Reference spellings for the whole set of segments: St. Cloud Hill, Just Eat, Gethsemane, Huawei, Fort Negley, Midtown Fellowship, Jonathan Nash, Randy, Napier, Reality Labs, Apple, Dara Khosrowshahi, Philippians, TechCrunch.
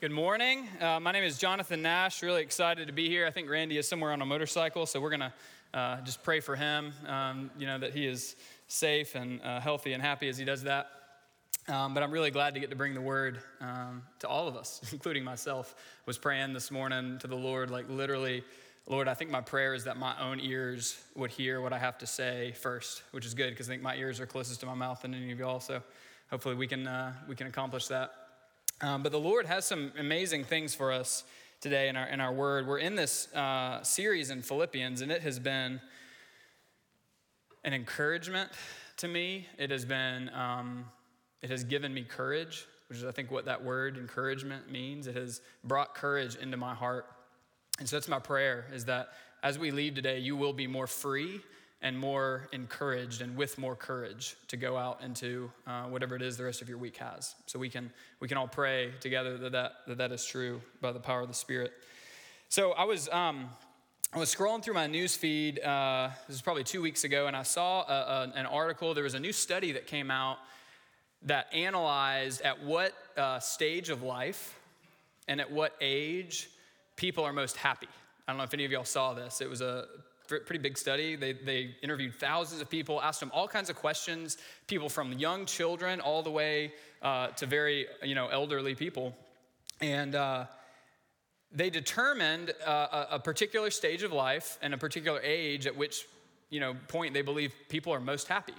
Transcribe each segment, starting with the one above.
Good morning. My name is Jonathan Nash. Really excited to be here. I think Randy is somewhere on a motorcycle, so we're going to just pray for him, that he is safe and healthy and happy as he does that. But I'm really glad to get to bring the word to all of us, including myself. Was praying this morning to the Lord, like literally, Lord, I think my prayer is that my own ears would hear what I have to say first, which is good because I think my ears are closest to my mouth than any of y'all. So hopefully we can accomplish that. But the Lord has some amazing things for us today in our word. We're in this series in Philippians, and it has been an encouragement to me. It has been it has given me courage, which is I think what that word encouragement means. It has brought courage into my heart. And so that's my prayer, is that as we leave today, you will be more free and more encouraged and with more courage to go out into whatever it is the rest of your week has. So we can all pray together that is true by the power of the Spirit. So I was scrolling through my news feed, this was probably 2 weeks ago, and I saw an article. There was a new study that came out that analyzed at what stage of life and at what age people are most happy. I don't know if any of y'all saw this. It was a pretty big study. They interviewed thousands of people, asked them all kinds of questions, people from young children all the way to very elderly people. And they determined a particular stage of life and a particular age at which point they believe people are most happy.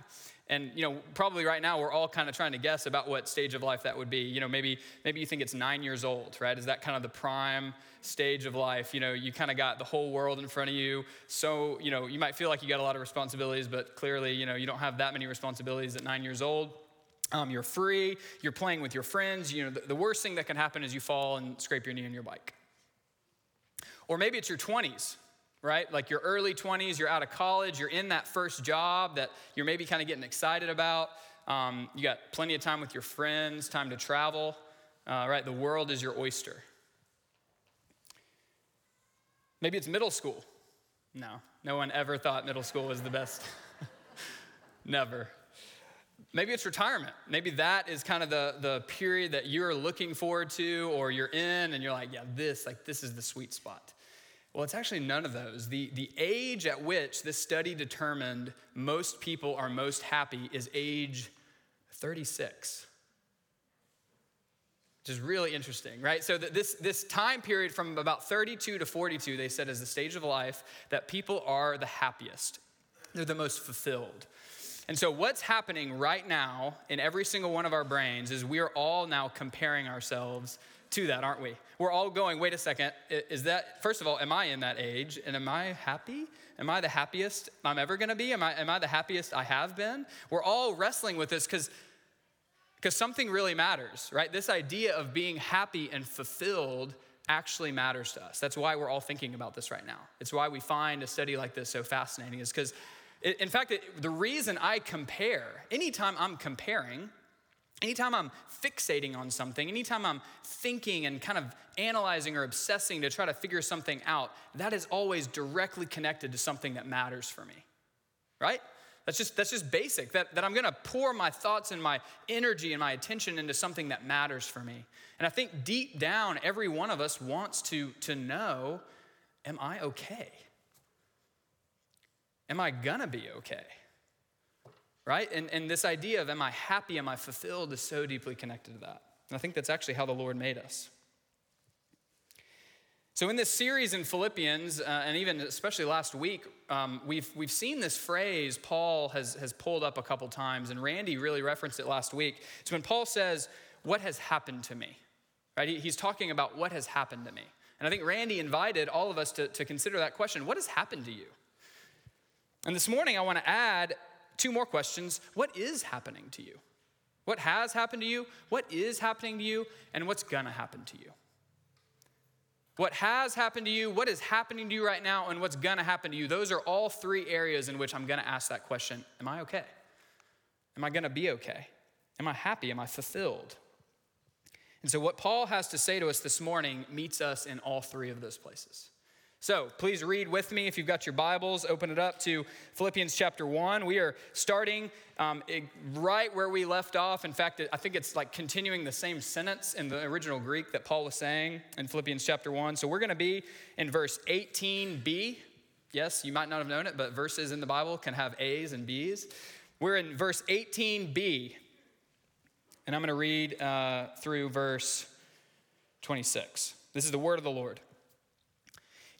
And, probably right now we're all kind of trying to guess about what stage of life that would be. Maybe you think it's 9 years old, right? Is that kind of the prime stage of life? You kind of got the whole world in front of you. So, you might feel like you got a lot of responsibilities, but clearly, you don't have that many responsibilities at 9 years old. You're free. You're playing with your friends. The worst thing that can happen is you fall and scrape your knee on your bike. Or maybe it's your 20s. Right? Like your early 20s, you're out of college, you're in that first job that you're maybe kind of getting excited about. You got plenty of time with your friends, time to travel, right? The world is your oyster. Maybe it's middle school. No one ever thought middle school was the best. Never. Maybe it's retirement. Maybe that is kind of the period that you're looking forward to, or you're in and you're like, yeah, this is the sweet spot. Well, it's actually none of those. The age at which this study determined most people are most happy is age 36, which is really interesting, right? So this time period from about 32 to 42, they said, is the stage of life that people are the happiest. They're the most fulfilled. And so what's happening right now in every single one of our brains is we are all now comparing ourselves to that, aren't we? We're all going, wait a second, is that, first of all, am I in that age? And am I happy? Am I the happiest I'm ever gonna be? Am I the happiest I have been? We're all wrestling with this because something really matters, right? This idea of being happy and fulfilled actually matters to us. That's why we're all thinking about this right now. It's why we find a study like this so fascinating, is because, in fact, the reason I compare, anytime I'm comparing, anytime I'm fixating on something, anytime I'm thinking and kind of analyzing or obsessing to try to figure something out, that is always directly connected to something that matters for me, right? That's just basic, that I'm gonna pour my thoughts and my energy and my attention into something that matters for me. And I think deep down, every one of us wants to know, am I okay? Am I gonna be okay? Right? And this idea of am I happy, am I fulfilled is so deeply connected to that. And I think that's actually how the Lord made us. So in this series in Philippians, and even especially last week, we've seen this phrase Paul has pulled up a couple times, and Randy really referenced it last week. So when Paul says, what has happened to me? Right? He's talking about what has happened to me. And I think Randy invited all of us to consider that question, what has happened to you? And this morning I want to add two more questions. What is happening to you? What has happened to you? What is happening to you? And what's gonna happen to you? What has happened to you? What is happening to you right now? And what's gonna happen to you? Those are all three areas in which I'm gonna ask that question. Am I okay? Am I gonna be okay? Am I happy? Am I fulfilled? And so what Paul has to say to us this morning meets us in all three of those places. So please read with me. If you've got your Bibles, open it up to Philippians chapter 1. We are starting right where we left off. In fact, I think it's like continuing the same sentence in the original Greek that Paul was saying in Philippians chapter 1. So we're going to be in verse 18b. Yes, you might not have known it, but verses in the Bible can have A's and B's. We're in verse 18b, and I'm going to read through verse 26. This is the word of the Lord.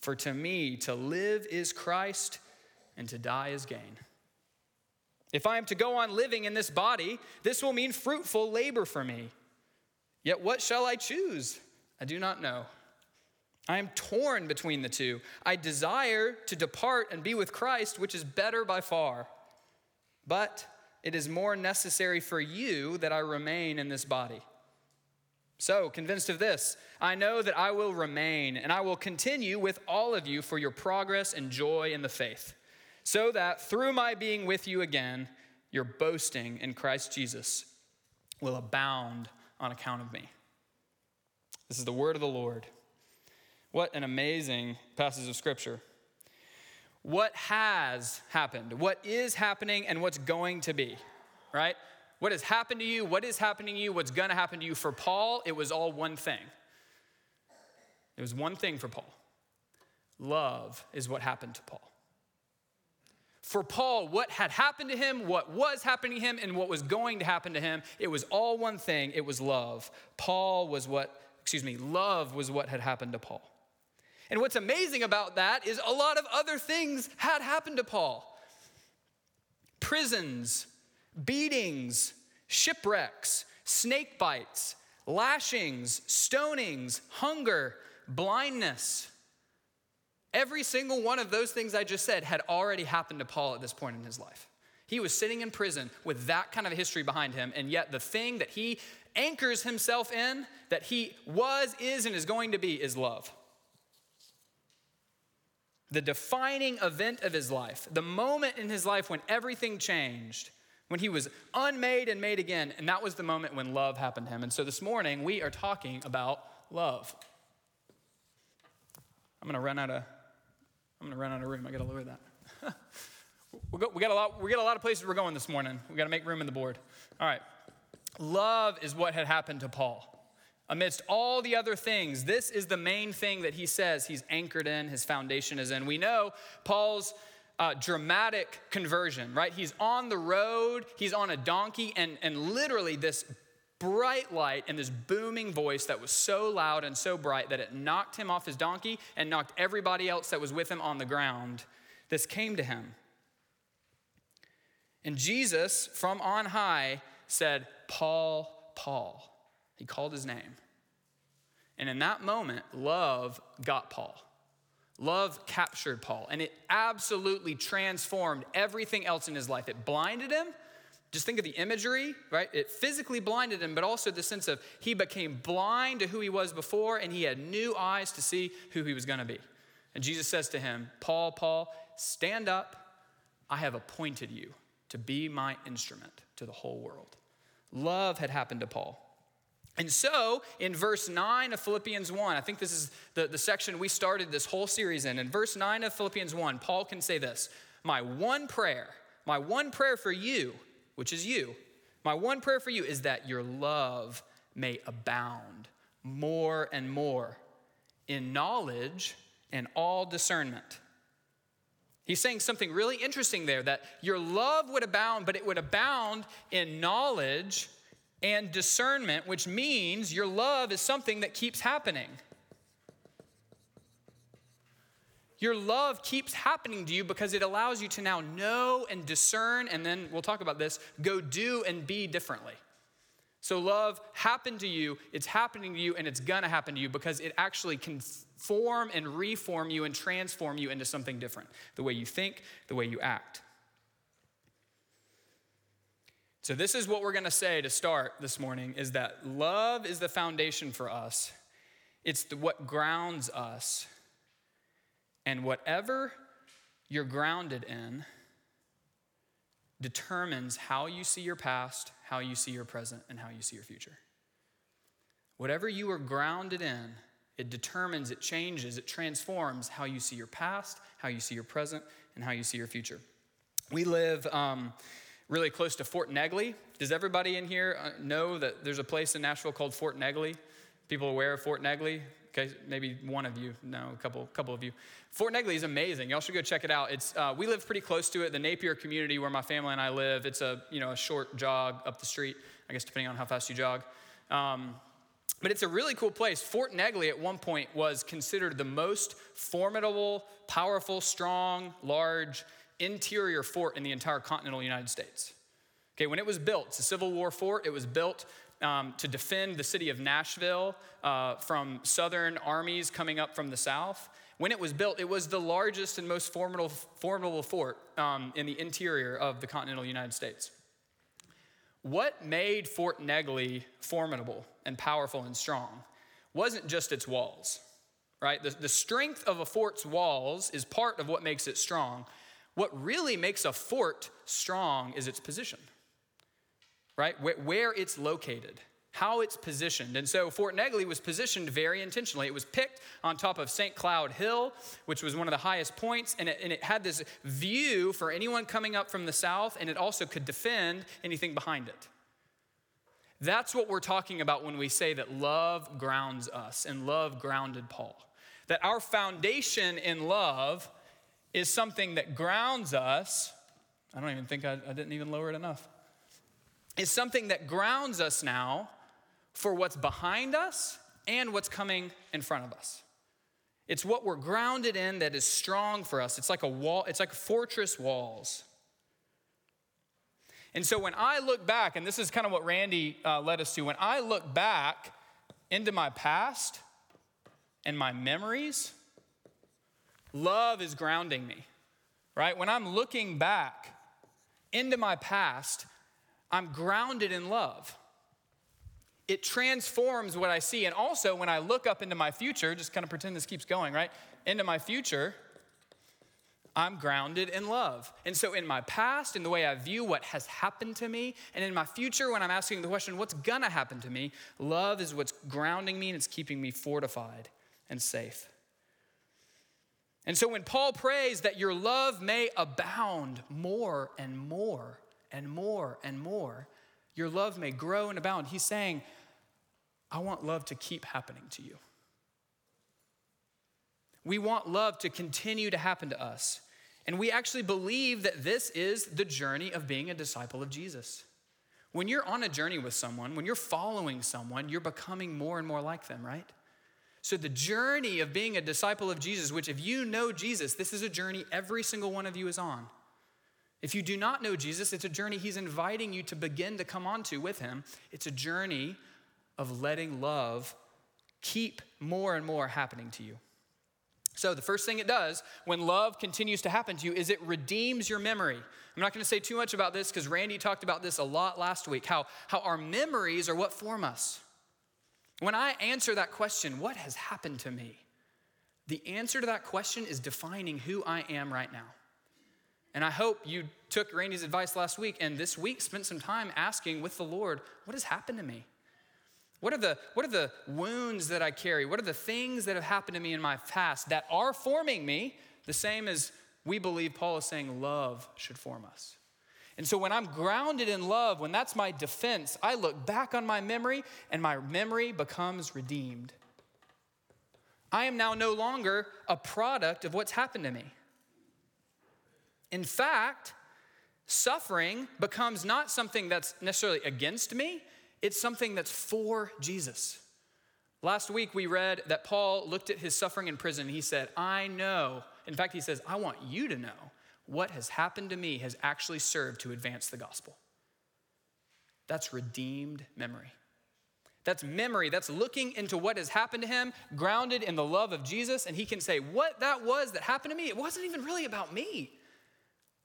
For to me, to live is Christ, and to die is gain. If I am to go on living in this body, this will mean fruitful labor for me. Yet what shall I choose? I do not know. I am torn between the two. I desire to depart and be with Christ, which is better by far. But it is more necessary for you that I remain in this body. So, convinced of this, I know that I will remain and I will continue with all of you for your progress and joy in the faith, so that through my being with you again, your boasting in Christ Jesus will abound on account of me. This is the word of the Lord. What an amazing passage of Scripture. What has happened, what is happening, and what's going to be, right? What has happened to you, what is happening to you, what's going to happen to you. For Paul, it was all one thing. It was one thing for Paul. Love is what happened to Paul. For Paul, what had happened to him, what was happening to him, and what was going to happen to him, it was all one thing. It was love. Love was what had happened to Paul. And what's amazing about that is a lot of other things had happened to Paul. Prisons, beatings, shipwrecks, snake bites, lashings, stonings, hunger, blindness. Every single one of those things I just said had already happened to Paul at this point in his life. He was sitting in prison with that kind of history behind him, and yet the thing that he anchors himself in, that he was, is, and is going to be, is love. The defining event of his life, the moment in his life when everything changed, when he was unmade and made again, and that was the moment when love happened to him. And so this morning, we are talking about love. I'm gonna run out of room. I gotta lower that. We got a lot of places we're going this morning. We gotta make room in the board. All right. Love is what had happened to Paul. Amidst all the other things, this is the main thing that he says he's anchored in, his foundation is in. We know Paul's dramatic conversion, right? He's on the road, he's on a donkey, and literally this bright light and this booming voice that was so loud and so bright that it knocked him off his donkey and knocked everybody else that was with him on the ground. This came to him. And Jesus from on high said, "Paul, Paul." He called his name. And in that moment, love got Paul. Love captured Paul, and it absolutely transformed everything else in his life. It blinded him. Just think of the imagery, right? It physically blinded him, but also the sense of he became blind to who he was before, and he had new eyes to see who he was going to be. And Jesus says to him, "Paul, Paul, stand up. I have appointed you to be my instrument to the whole world." Love had happened to Paul. And so, in verse 9 of Philippians 1, I think this is the section we started this whole series in. In verse 9 of Philippians 1, Paul can say this, my one prayer for you, which is you, my one prayer for you is that your love may abound more and more in knowledge and all discernment. He's saying something really interesting there, that your love would abound, but it would abound in knowledge and discernment, which means your love is something that keeps happening. Your love keeps happening to you because it allows you to now know and discern, and then we'll talk about this, go do and be differently. So love happened to you, it's happening to you, and it's gonna happen to you because it actually can form and reform you and transform you into something different. The way you think, the way you act. So this is what we're gonna say to start this morning, is that love is the foundation for us. It's what grounds us. And whatever you're grounded in determines how you see your past, how you see your present, and how you see your future. Whatever you are grounded in, it determines, it changes, it transforms how you see your past, how you see your present, and how you see your future. We live really close to Fort Negley. Does everybody in here know that there's a place in Nashville called Fort Negley? People aware of Fort Negley? Okay, maybe one of you. No, a couple of you. Fort Negley is amazing. Y'all should go check it out. It's we live pretty close to it. The Napier community where my family and I live. It's a short jog up the street, I guess, depending on how fast you jog. But it's a really cool place. Fort Negley at one point was considered the most formidable, powerful, strong, large interior fort in the entire continental United States. Okay, when it was built, it's a Civil War fort. It was built to defend the city of Nashville from Southern armies coming up from the South. When it was built, it was the largest and most formidable fort in the interior of the continental United States. What made Fort Negley formidable and powerful and strong wasn't just its walls, right? The strength of a fort's walls is part of what makes it strong. What really makes a fort strong is its position. Right? Where it's located, how it's positioned. And so Fort Negley was positioned very intentionally. It was picked on top of St. Cloud Hill, which was one of the highest points, and it had this view for anyone coming up from the south, and it also could defend anything behind it. That's what we're talking about when we say that love grounds us, and love grounded Paul. That our foundation in love is something that grounds us. I don't even think I didn't even lower it enough. Is something that grounds us now for what's behind us and what's coming in front of us. It's what we're grounded in that is strong for us. It's like a wall, it's like fortress walls. And so when I look back, and this is kind of what Randy led us to, when I look back into my past and my memories, love is grounding me, right? When I'm looking back into my past, I'm grounded in love. It transforms what I see. And also when I look up into my future, just kind of pretend this keeps going, right? Into my future, I'm grounded in love. And so in my past, in the way I view what has happened to me, and in my future, when I'm asking the question, what's gonna happen to me? Love is what's grounding me, and it's keeping me fortified and safe. And so when Paul prays that your love may abound more and more, and more and more, your love may grow and abound. He's saying, I want love to keep happening to you. We want love to continue to happen to us. And we actually believe that this is the journey of being a disciple of Jesus. When you're on a journey with someone, when you're following someone, you're becoming more and more like them, right? So the journey of being a disciple of Jesus, which if you know Jesus, this is a journey every single one of you is on. If you do not know Jesus, it's a journey he's inviting you to begin to come onto with him. It's a journey of letting love keep more and more happening to you. So the first thing it does when love continues to happen to you is it redeems your memory. I'm not going to say too much about this because Randy talked about this a lot last week, how our memories are what form us. When I answer that question, what has happened to me? The answer to that question is defining who I am right now. And I hope you took Randy's advice last week and this week spent some time asking with the Lord, what has happened to me? What are the wounds that I carry? What are the things that have happened to me in my past that are forming me? The same as we believe Paul is saying love should form us. And so when I'm grounded in love, when that's my defense, I look back on my memory and my memory becomes redeemed. I am now no longer a product of what's happened to me. In fact, suffering becomes not something that's necessarily against me, it's something that's for Jesus. Last week we read that Paul looked at his suffering in prison. He said, I know. In fact, he says, I want you to know what has happened to me has actually served to advance the gospel. That's redeemed memory. That's memory. That's looking into what has happened to him, grounded in the love of Jesus. And he can say, what that was that happened to me, it wasn't even really about me.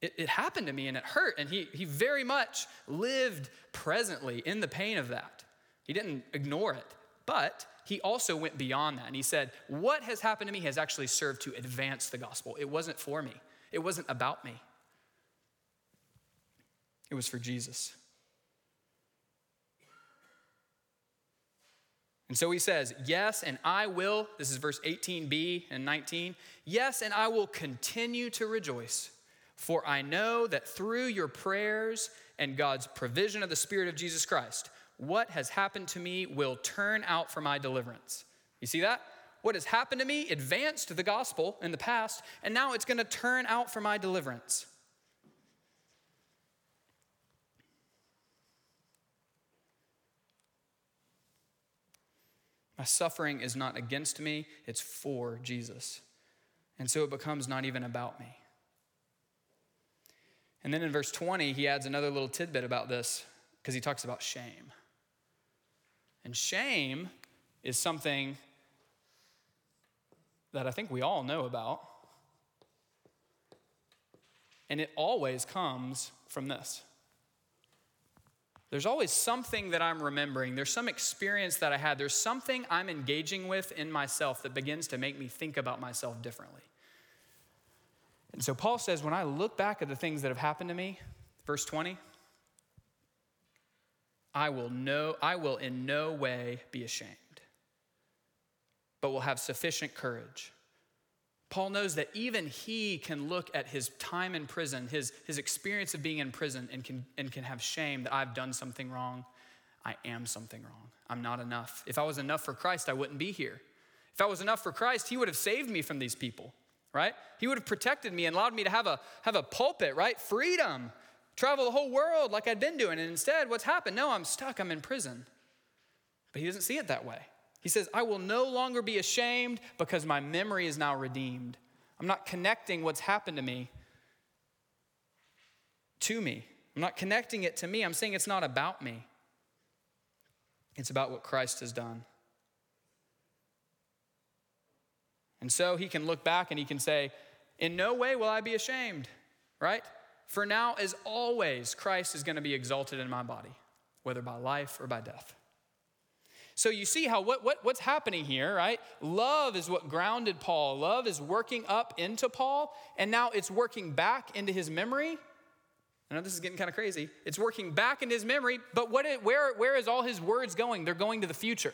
It happened to me and it hurt. And he very much lived presently in the pain of that. He didn't ignore it. But he also went beyond that. And he said, what has happened to me has actually served to advance the gospel. It wasn't for me. It wasn't about me. It was for Jesus. And so he says, yes, and I will, this is verse 18b and 19, yes, and I will continue to rejoice, for I know that through your prayers and God's provision of the Spirit of Jesus Christ, what has happened to me will turn out for my deliverance. You see that? What has happened to me advanced the gospel in the past, and now it's going to turn out for my deliverance. My suffering is not against me, it's for Jesus. And so it becomes not even about me. And then in verse 20, he adds another little tidbit about this because he talks about shame. And shame is something that I think we all know about. And it always comes from this. There's always something that I'm remembering. There's some experience that I had. There's something I'm engaging with in myself that begins to make me think about myself differently. And so Paul says, when I look back at the things that have happened to me, verse 20, I will in no way be ashamed, but will have sufficient courage. Paul knows that even he can look at his time in prison, his experience of being in prison, and can have shame that I've done something wrong. I am something wrong. I'm not enough. If I was enough for Christ, I wouldn't be here. If I was enough for Christ, he would have saved me from these people, right? He would have protected me and allowed me to have a pulpit, right? Freedom, travel the whole world like I'd been doing. And instead, what's happened? No, I'm stuck. I'm in prison. But he doesn't see it that way. He says, I will no longer be ashamed because my memory is now redeemed. I'm not connecting what's happened to me to me. I'm not connecting it to me. I'm saying it's not about me. It's about what Christ has done. And so he can look back and he can say, in no way will I be ashamed, right? For now, as always, Christ is going to be exalted in my body, whether by life or by death. So you see how what's happening here, right? Love is what grounded Paul. Love is working up into Paul, and now it's working back into his memory. I know this is getting kind of crazy. It's working back into his memory, but where is all his words going? They're going to the future.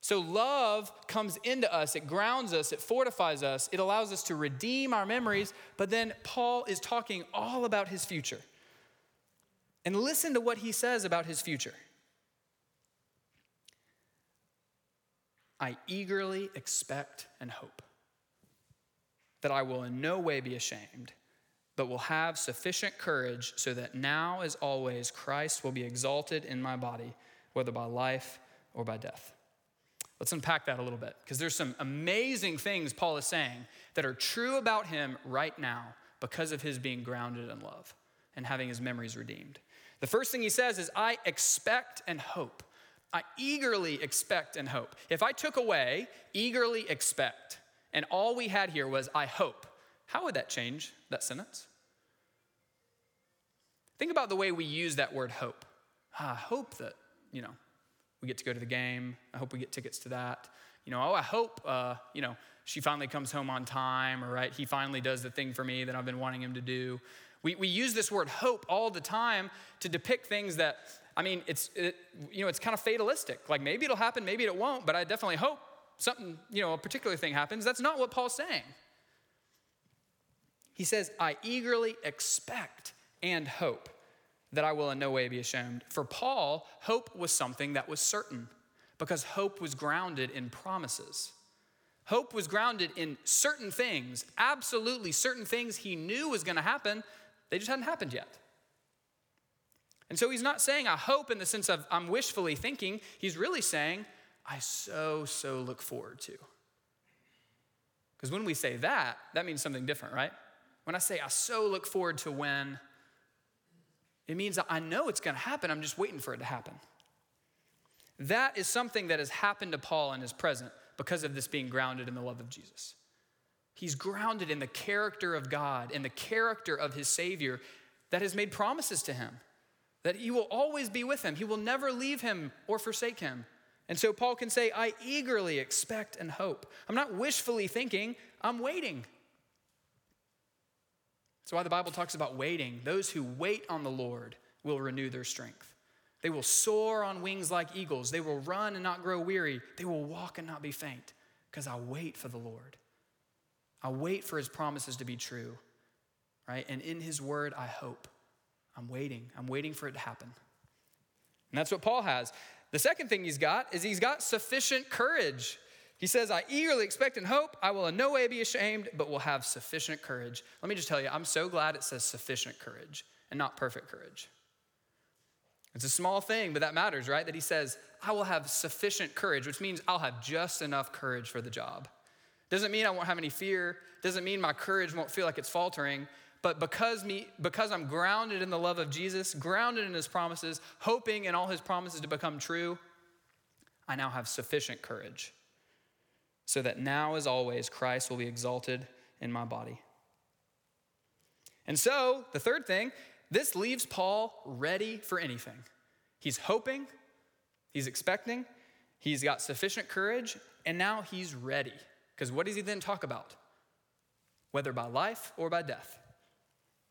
So love comes into us. It grounds us. It fortifies us. It allows us to redeem our memories, but then Paul is talking all about his future. And listen to what he says about his future. I eagerly expect and hope that I will in no way be ashamed, but will have sufficient courage so that now, as always, Christ will be exalted in my body, whether by life or by death. Let's unpack that a little bit, because there's some amazing things Paul is saying that are true about him right now because of his being grounded in love and having his memories redeemed. The first thing he says is, I expect and hope. I eagerly expect and hope. If I took away eagerly expect and all we had here was I hope, how would that change that sentence? Think about the way we use that word hope. I hope that, we get to go to the game. I hope we get tickets to that. I hope, she finally comes home on time, or right, he finally does the thing for me that I've been wanting him to do. We use this word hope all the time to depict things that, it's kind of fatalistic. Like maybe it'll happen, maybe it won't, but I definitely hope something, a particular thing happens. That's not what Paul's saying. He says, I eagerly expect and hope that I will in no way be ashamed. For Paul, hope was something that was certain because hope was grounded in promises. Hope was grounded in certain things, absolutely certain things he knew was going to happen. They just hadn't happened yet. And so he's not saying I hope in the sense of I'm wishfully thinking. He's really saying I so look forward to. Because when we say that means something different, right? When I say I so look forward to when It means that I know it's going to happen. I'm just waiting for it to happen. That is something that has happened to Paul in his present because of this being grounded in the love of Jesus. He's grounded in the character of God and the character of his Savior that has made promises to him, that he will always be with him. He will never leave him or forsake him. And so Paul can say, I eagerly expect and hope. I'm not wishfully thinking, I'm waiting. That's why the Bible talks about waiting. Those who wait on the Lord will renew their strength. They will soar on wings like eagles. They will run and not grow weary. They will walk and not be faint, because I wait for the Lord. I wait for his promises to be true, right? And in his word, I hope. I'm waiting. I'm waiting for it to happen. And that's what Paul has. The second thing he's got is he's got sufficient courage. He says, I eagerly expect and hope. I will in no way be ashamed, but will have sufficient courage. Let me just tell you, I'm so glad it says sufficient courage and not perfect courage. It's a small thing, but that matters, right? That he says, I will have sufficient courage, which means I'll have just enough courage for the job. Doesn't mean I won't have any fear. Doesn't mean my courage won't feel like it's faltering. But because I'm grounded in the love of Jesus, grounded in his promises, hoping in all his promises to become true, I now have sufficient courage, so that now, as always, Christ will be exalted in my body. And so, the third thing, this leaves Paul ready for anything. He's hoping, he's expecting, he's got sufficient courage, and now he's ready. Because what does he then talk about? Whether by life or by death.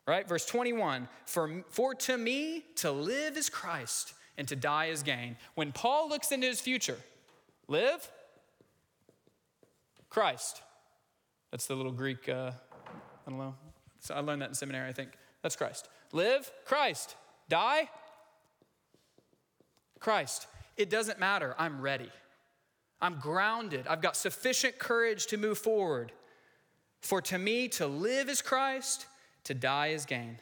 Right? Verse 21, for to me to live is Christ and to die is gain. When Paul looks into his future, live, Christ. That's the little Greek, I don't know. So I learned that in seminary, I think. That's Christ. Live, Christ. Die, Christ. It doesn't matter. I'm ready. I'm grounded. I've got sufficient courage to move forward. For to me to live is Christ, to die is gain.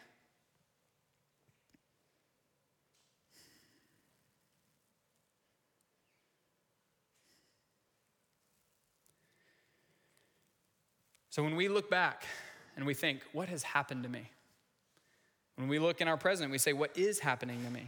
So when we look back and we think, what has happened to me? When we look in our present, we say, what is happening to me?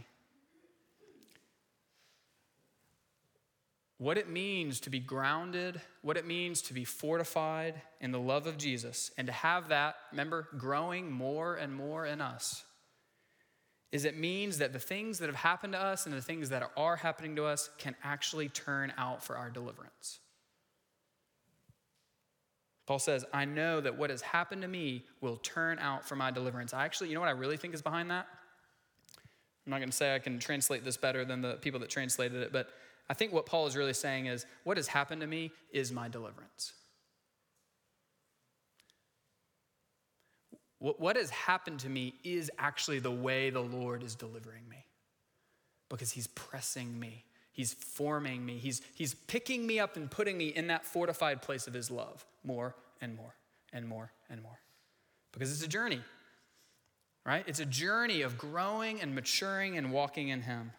What it means to be grounded, what it means to be fortified in the love of Jesus, and to have that, remember, growing more and more in us, is it means that the things that have happened to us and the things that are happening to us can actually turn out for our deliverance. Paul says, I know that what has happened to me will turn out for my deliverance. You know what I really think is behind that? I'm not going to say I can translate this better than the people that translated it, but I think what Paul is really saying is, what has happened to me is my deliverance. What has happened to me is actually the way the Lord is delivering me, because he's pressing me. He's forming me. He's picking me up and putting me in that fortified place of his love more and more and more and more, because it's a journey, right? It's a journey of growing and maturing and walking in him.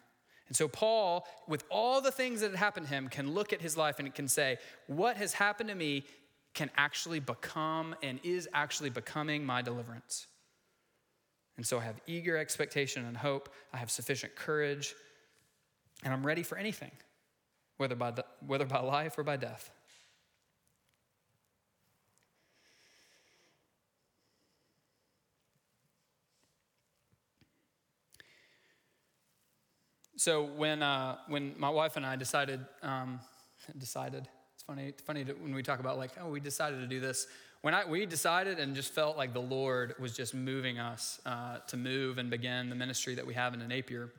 And so Paul, with all the things that had happened to him, can look at his life and can say, what has happened to me can actually become and is actually becoming my deliverance. And so I have eager expectation and hope. I have sufficient courage. And I'm ready for anything, whether by life or by death. So when my wife and I decided, it's funny when we talk about like, oh, we decided to do this. We decided and just felt like the Lord was just moving us to move and begin the ministry that we have in Napier.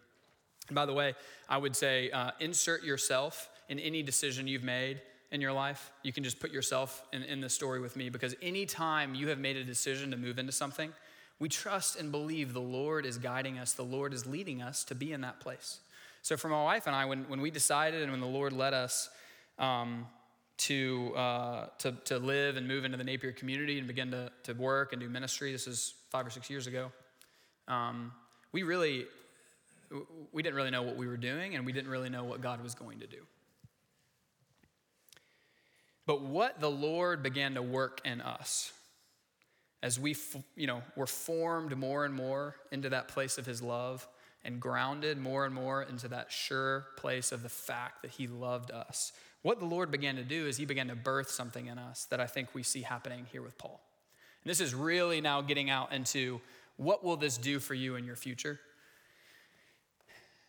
And by the way, I would say insert yourself in any decision you've made in your life. You can just put yourself in the story with me, because any time you have made a decision to move into something, we trust and believe the Lord is guiding us. The Lord is leading us to be in that place. So for my wife and I, when we decided and when the Lord led us to live and move into the Napier community and begin to work and do ministry, this is 5 or 6 years ago, we didn't really know what we were doing, and we didn't really know what God was going to do. But what the Lord began to work in us as we, we're formed more and more into that place of his love and grounded more and more into that sure place of the fact that he loved us. What the Lord began to do is he began to birth something in us that I think we see happening here with Paul. And this is really now getting out into what will this do for you in your future?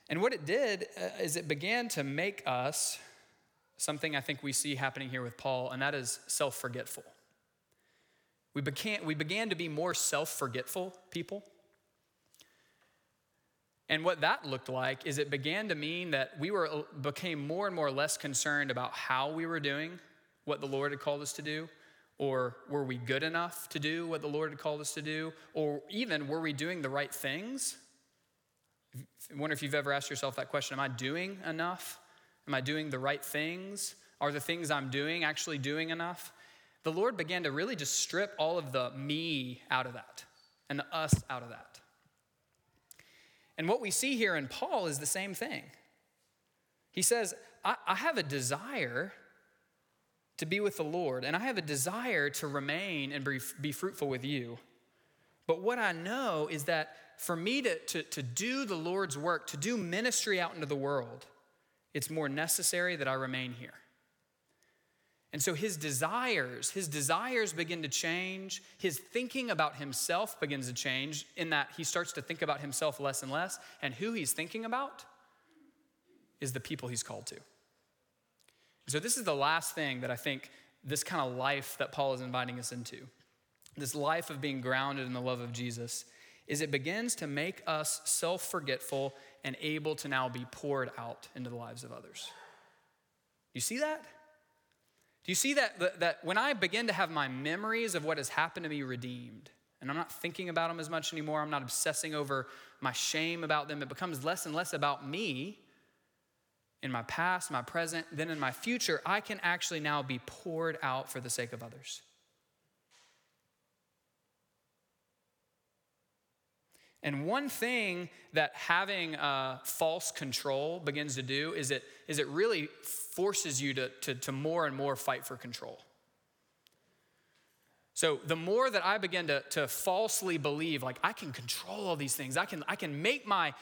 And what it did is it began to make us something I think we see happening here with Paul, and that is self-forgetful. We began to be more self-forgetful people. And what that looked like is it began to mean that we became more and more less concerned about how we were doing what the Lord had called us to do, or were we good enough to do what the Lord had called us to do, or even were we doing the right things? I wonder if you've ever asked yourself that question, am I doing enough? Am I doing the right things? Are the things I'm doing actually doing enough? The Lord began to really just strip all of the me out of that and the us out of that. And what we see here in Paul is the same thing. He says, I have a desire to be with the Lord, and I have a desire to remain and be fruitful with you. But what I know is that for me to do the Lord's work, to do ministry out into the world, it's more necessary that I remain here. And so his desires begin to change. His thinking about himself begins to change in that he starts to think about himself less and less. And who he's thinking about is the people he's called to. So this is the last thing that I think this kind of life that Paul is inviting us into, this life of being grounded in the love of Jesus, is it begins to make us self-forgetful and able to now be poured out into the lives of others. Do you see that? Do you see that when I begin to have my memories of what has happened to me redeemed, and I'm not thinking about them as much anymore, I'm not obsessing over my shame about them, it becomes less and less about me in my past, my present, then in my future, I can actually now be poured out for the sake of others. And one thing that having false control begins to do is it really forces you to more and more fight for control. So the more that I begin to falsely believe, like I can control all these things, I can make my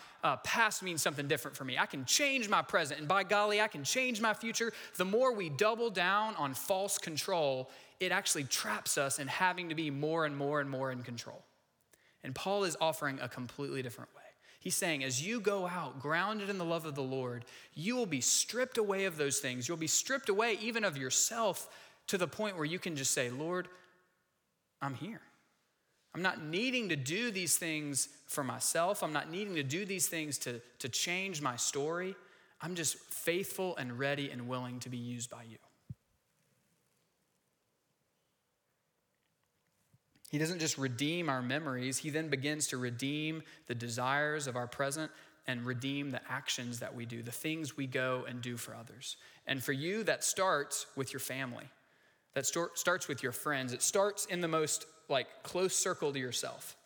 past mean something different for me, I can change my present, and by golly, I can change my future, the more we double down on false control, it actually traps us in having to be more and more and more in control. And Paul is offering a completely different way. He's saying, as you go out grounded in the love of the Lord, you will be stripped away of those things. You'll be stripped away even of yourself to the point where you can just say, Lord, I'm here. I'm not needing to do these things for myself. I'm not needing to do these things to change my story. I'm just faithful and ready and willing to be used by you. He doesn't just redeem our memories. He then begins to redeem the desires of our present and redeem the actions that we do, the things we go and do for others. And for you, that starts with your family. That starts with your friends. It starts in the most close circle to yourself.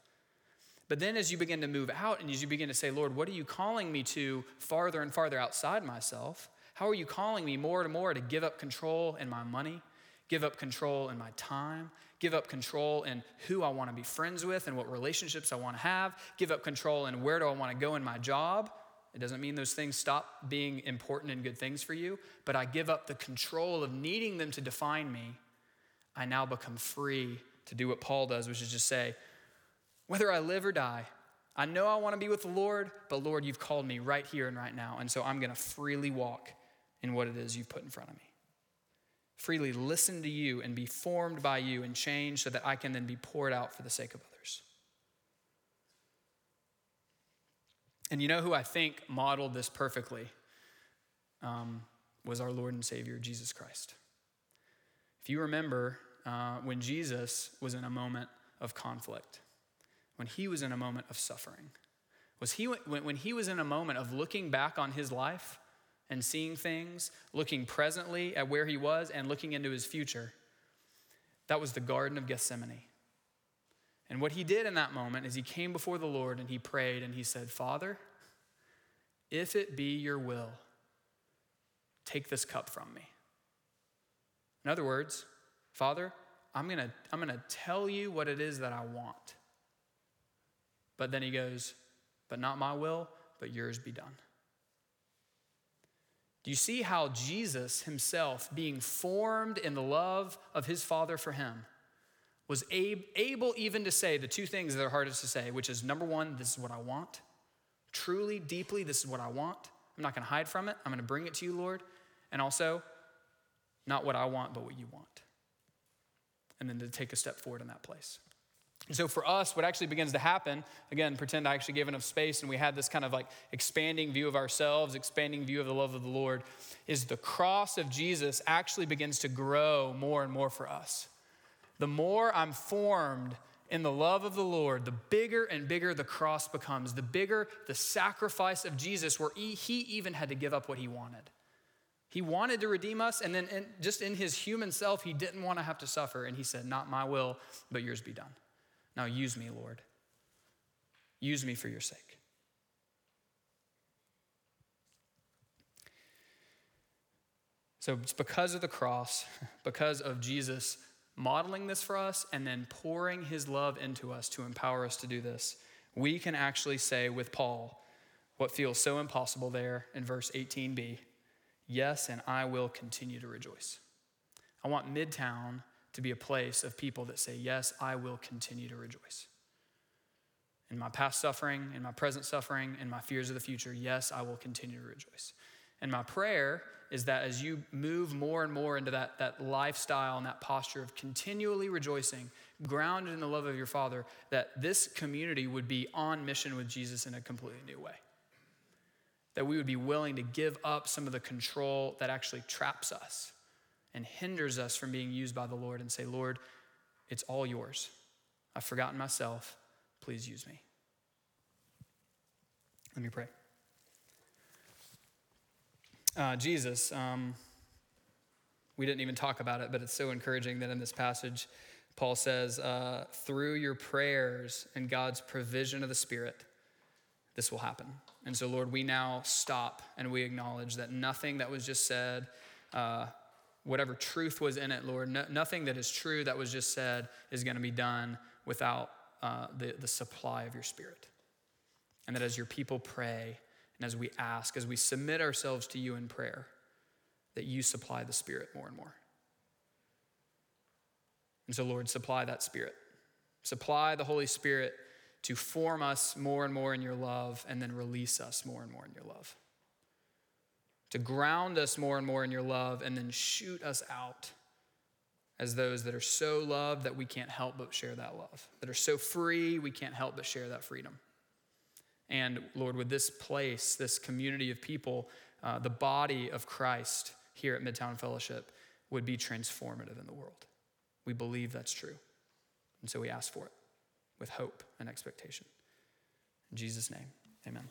But then as you begin to move out and as you begin to say, Lord, what are you calling me to farther and farther outside myself? How are you calling me more and more to give up control in my money, give up control in my time, give up control in who I want to be friends with and what relationships I want to have, give up control in where do I want to go in my job. It doesn't mean those things stop being important and good things for you, but I give up the control of needing them to define me. I now become free to do what Paul does, which is just say, whether I live or die, I know I want to be with the Lord, but Lord, you've called me right here and right now, and so I'm going to freely walk in what it is you've put in front of me. Freely listen to you and be formed by you and changed so that I can then be poured out for the sake of others. And you know who I think modeled this perfectly was our Lord and Savior, Jesus Christ. If you remember when Jesus was in a moment of conflict, when he was in a moment of suffering, when he was in a moment of looking back on his life and seeing things, looking presently at where he was and looking into his future, that was the Garden of Gethsemane. And what he did in that moment is he came before the Lord and he prayed and he said, Father, if it be your will, take this cup from me. In other words, Father, I'm gonna tell you what it is that I want. But then he goes, but not my will, but yours be done. Do you see how Jesus himself, being formed in the love of his Father for him, was able even to say the two things that are hardest to say, which is, number one, this is what I want. Truly, deeply, this is what I want. I'm not going to hide from it. I'm going to bring it to you, Lord. And also, not what I want, but what you want. And then to take a step forward in that place. And so for us, what actually begins to happen, again, pretend I actually gave enough space and we had this kind of like expanding view of ourselves, expanding view of the love of the Lord, is the cross of Jesus actually begins to grow more and more for us. The more I'm formed in the love of the Lord, the bigger and bigger the cross becomes, the bigger the sacrifice of Jesus, where he even had to give up what he wanted. He wanted to redeem us, and then just in his human self, he didn't want to have to suffer. And he said, not my will, but yours be done. Now use me, Lord. Use me for your sake. So it's because of the cross, because of Jesus modeling this for us and then pouring his love into us to empower us to do this, we can actually say with Paul what feels so impossible there in verse 18b, yes, and I will continue to rejoice. I want Midtown to be a place of people that say, yes, I will continue to rejoice. In my past suffering, in my present suffering, in my fears of the future, yes, I will continue to rejoice. And my prayer is that as you move more and more into that lifestyle and that posture of continually rejoicing, grounded in the love of your Father, that this community would be on mission with Jesus in a completely new way. That we would be willing to give up some of the control that actually traps us and hinders us from being used by the Lord, and say, Lord, it's all yours. I've forgotten myself. Please use me. Let me pray. Jesus, we didn't even talk about it, but it's so encouraging that in this passage, Paul says, through your prayers and God's provision of the Spirit, this will happen. And so, Lord, we now stop and we acknowledge that nothing that was just said, whatever truth was in it, Lord, nothing that is true that was just said is going to be done without the supply of your Spirit. And that as your people pray and as we ask, as we submit ourselves to you in prayer, that you supply the Spirit more and more. And so, Lord, supply that Spirit. Supply the Holy Spirit to form us more and more in your love and then release us more and more in your love. To ground us more and more in your love and then shoot us out as those that are so loved that we can't help but share that love, that are so free we can't help but share that freedom. And Lord, with this place, this community of people, the body of Christ here at Midtown Fellowship would be transformative in the world. We believe that's true. And so we ask for it with hope and expectation. In Jesus' name, amen.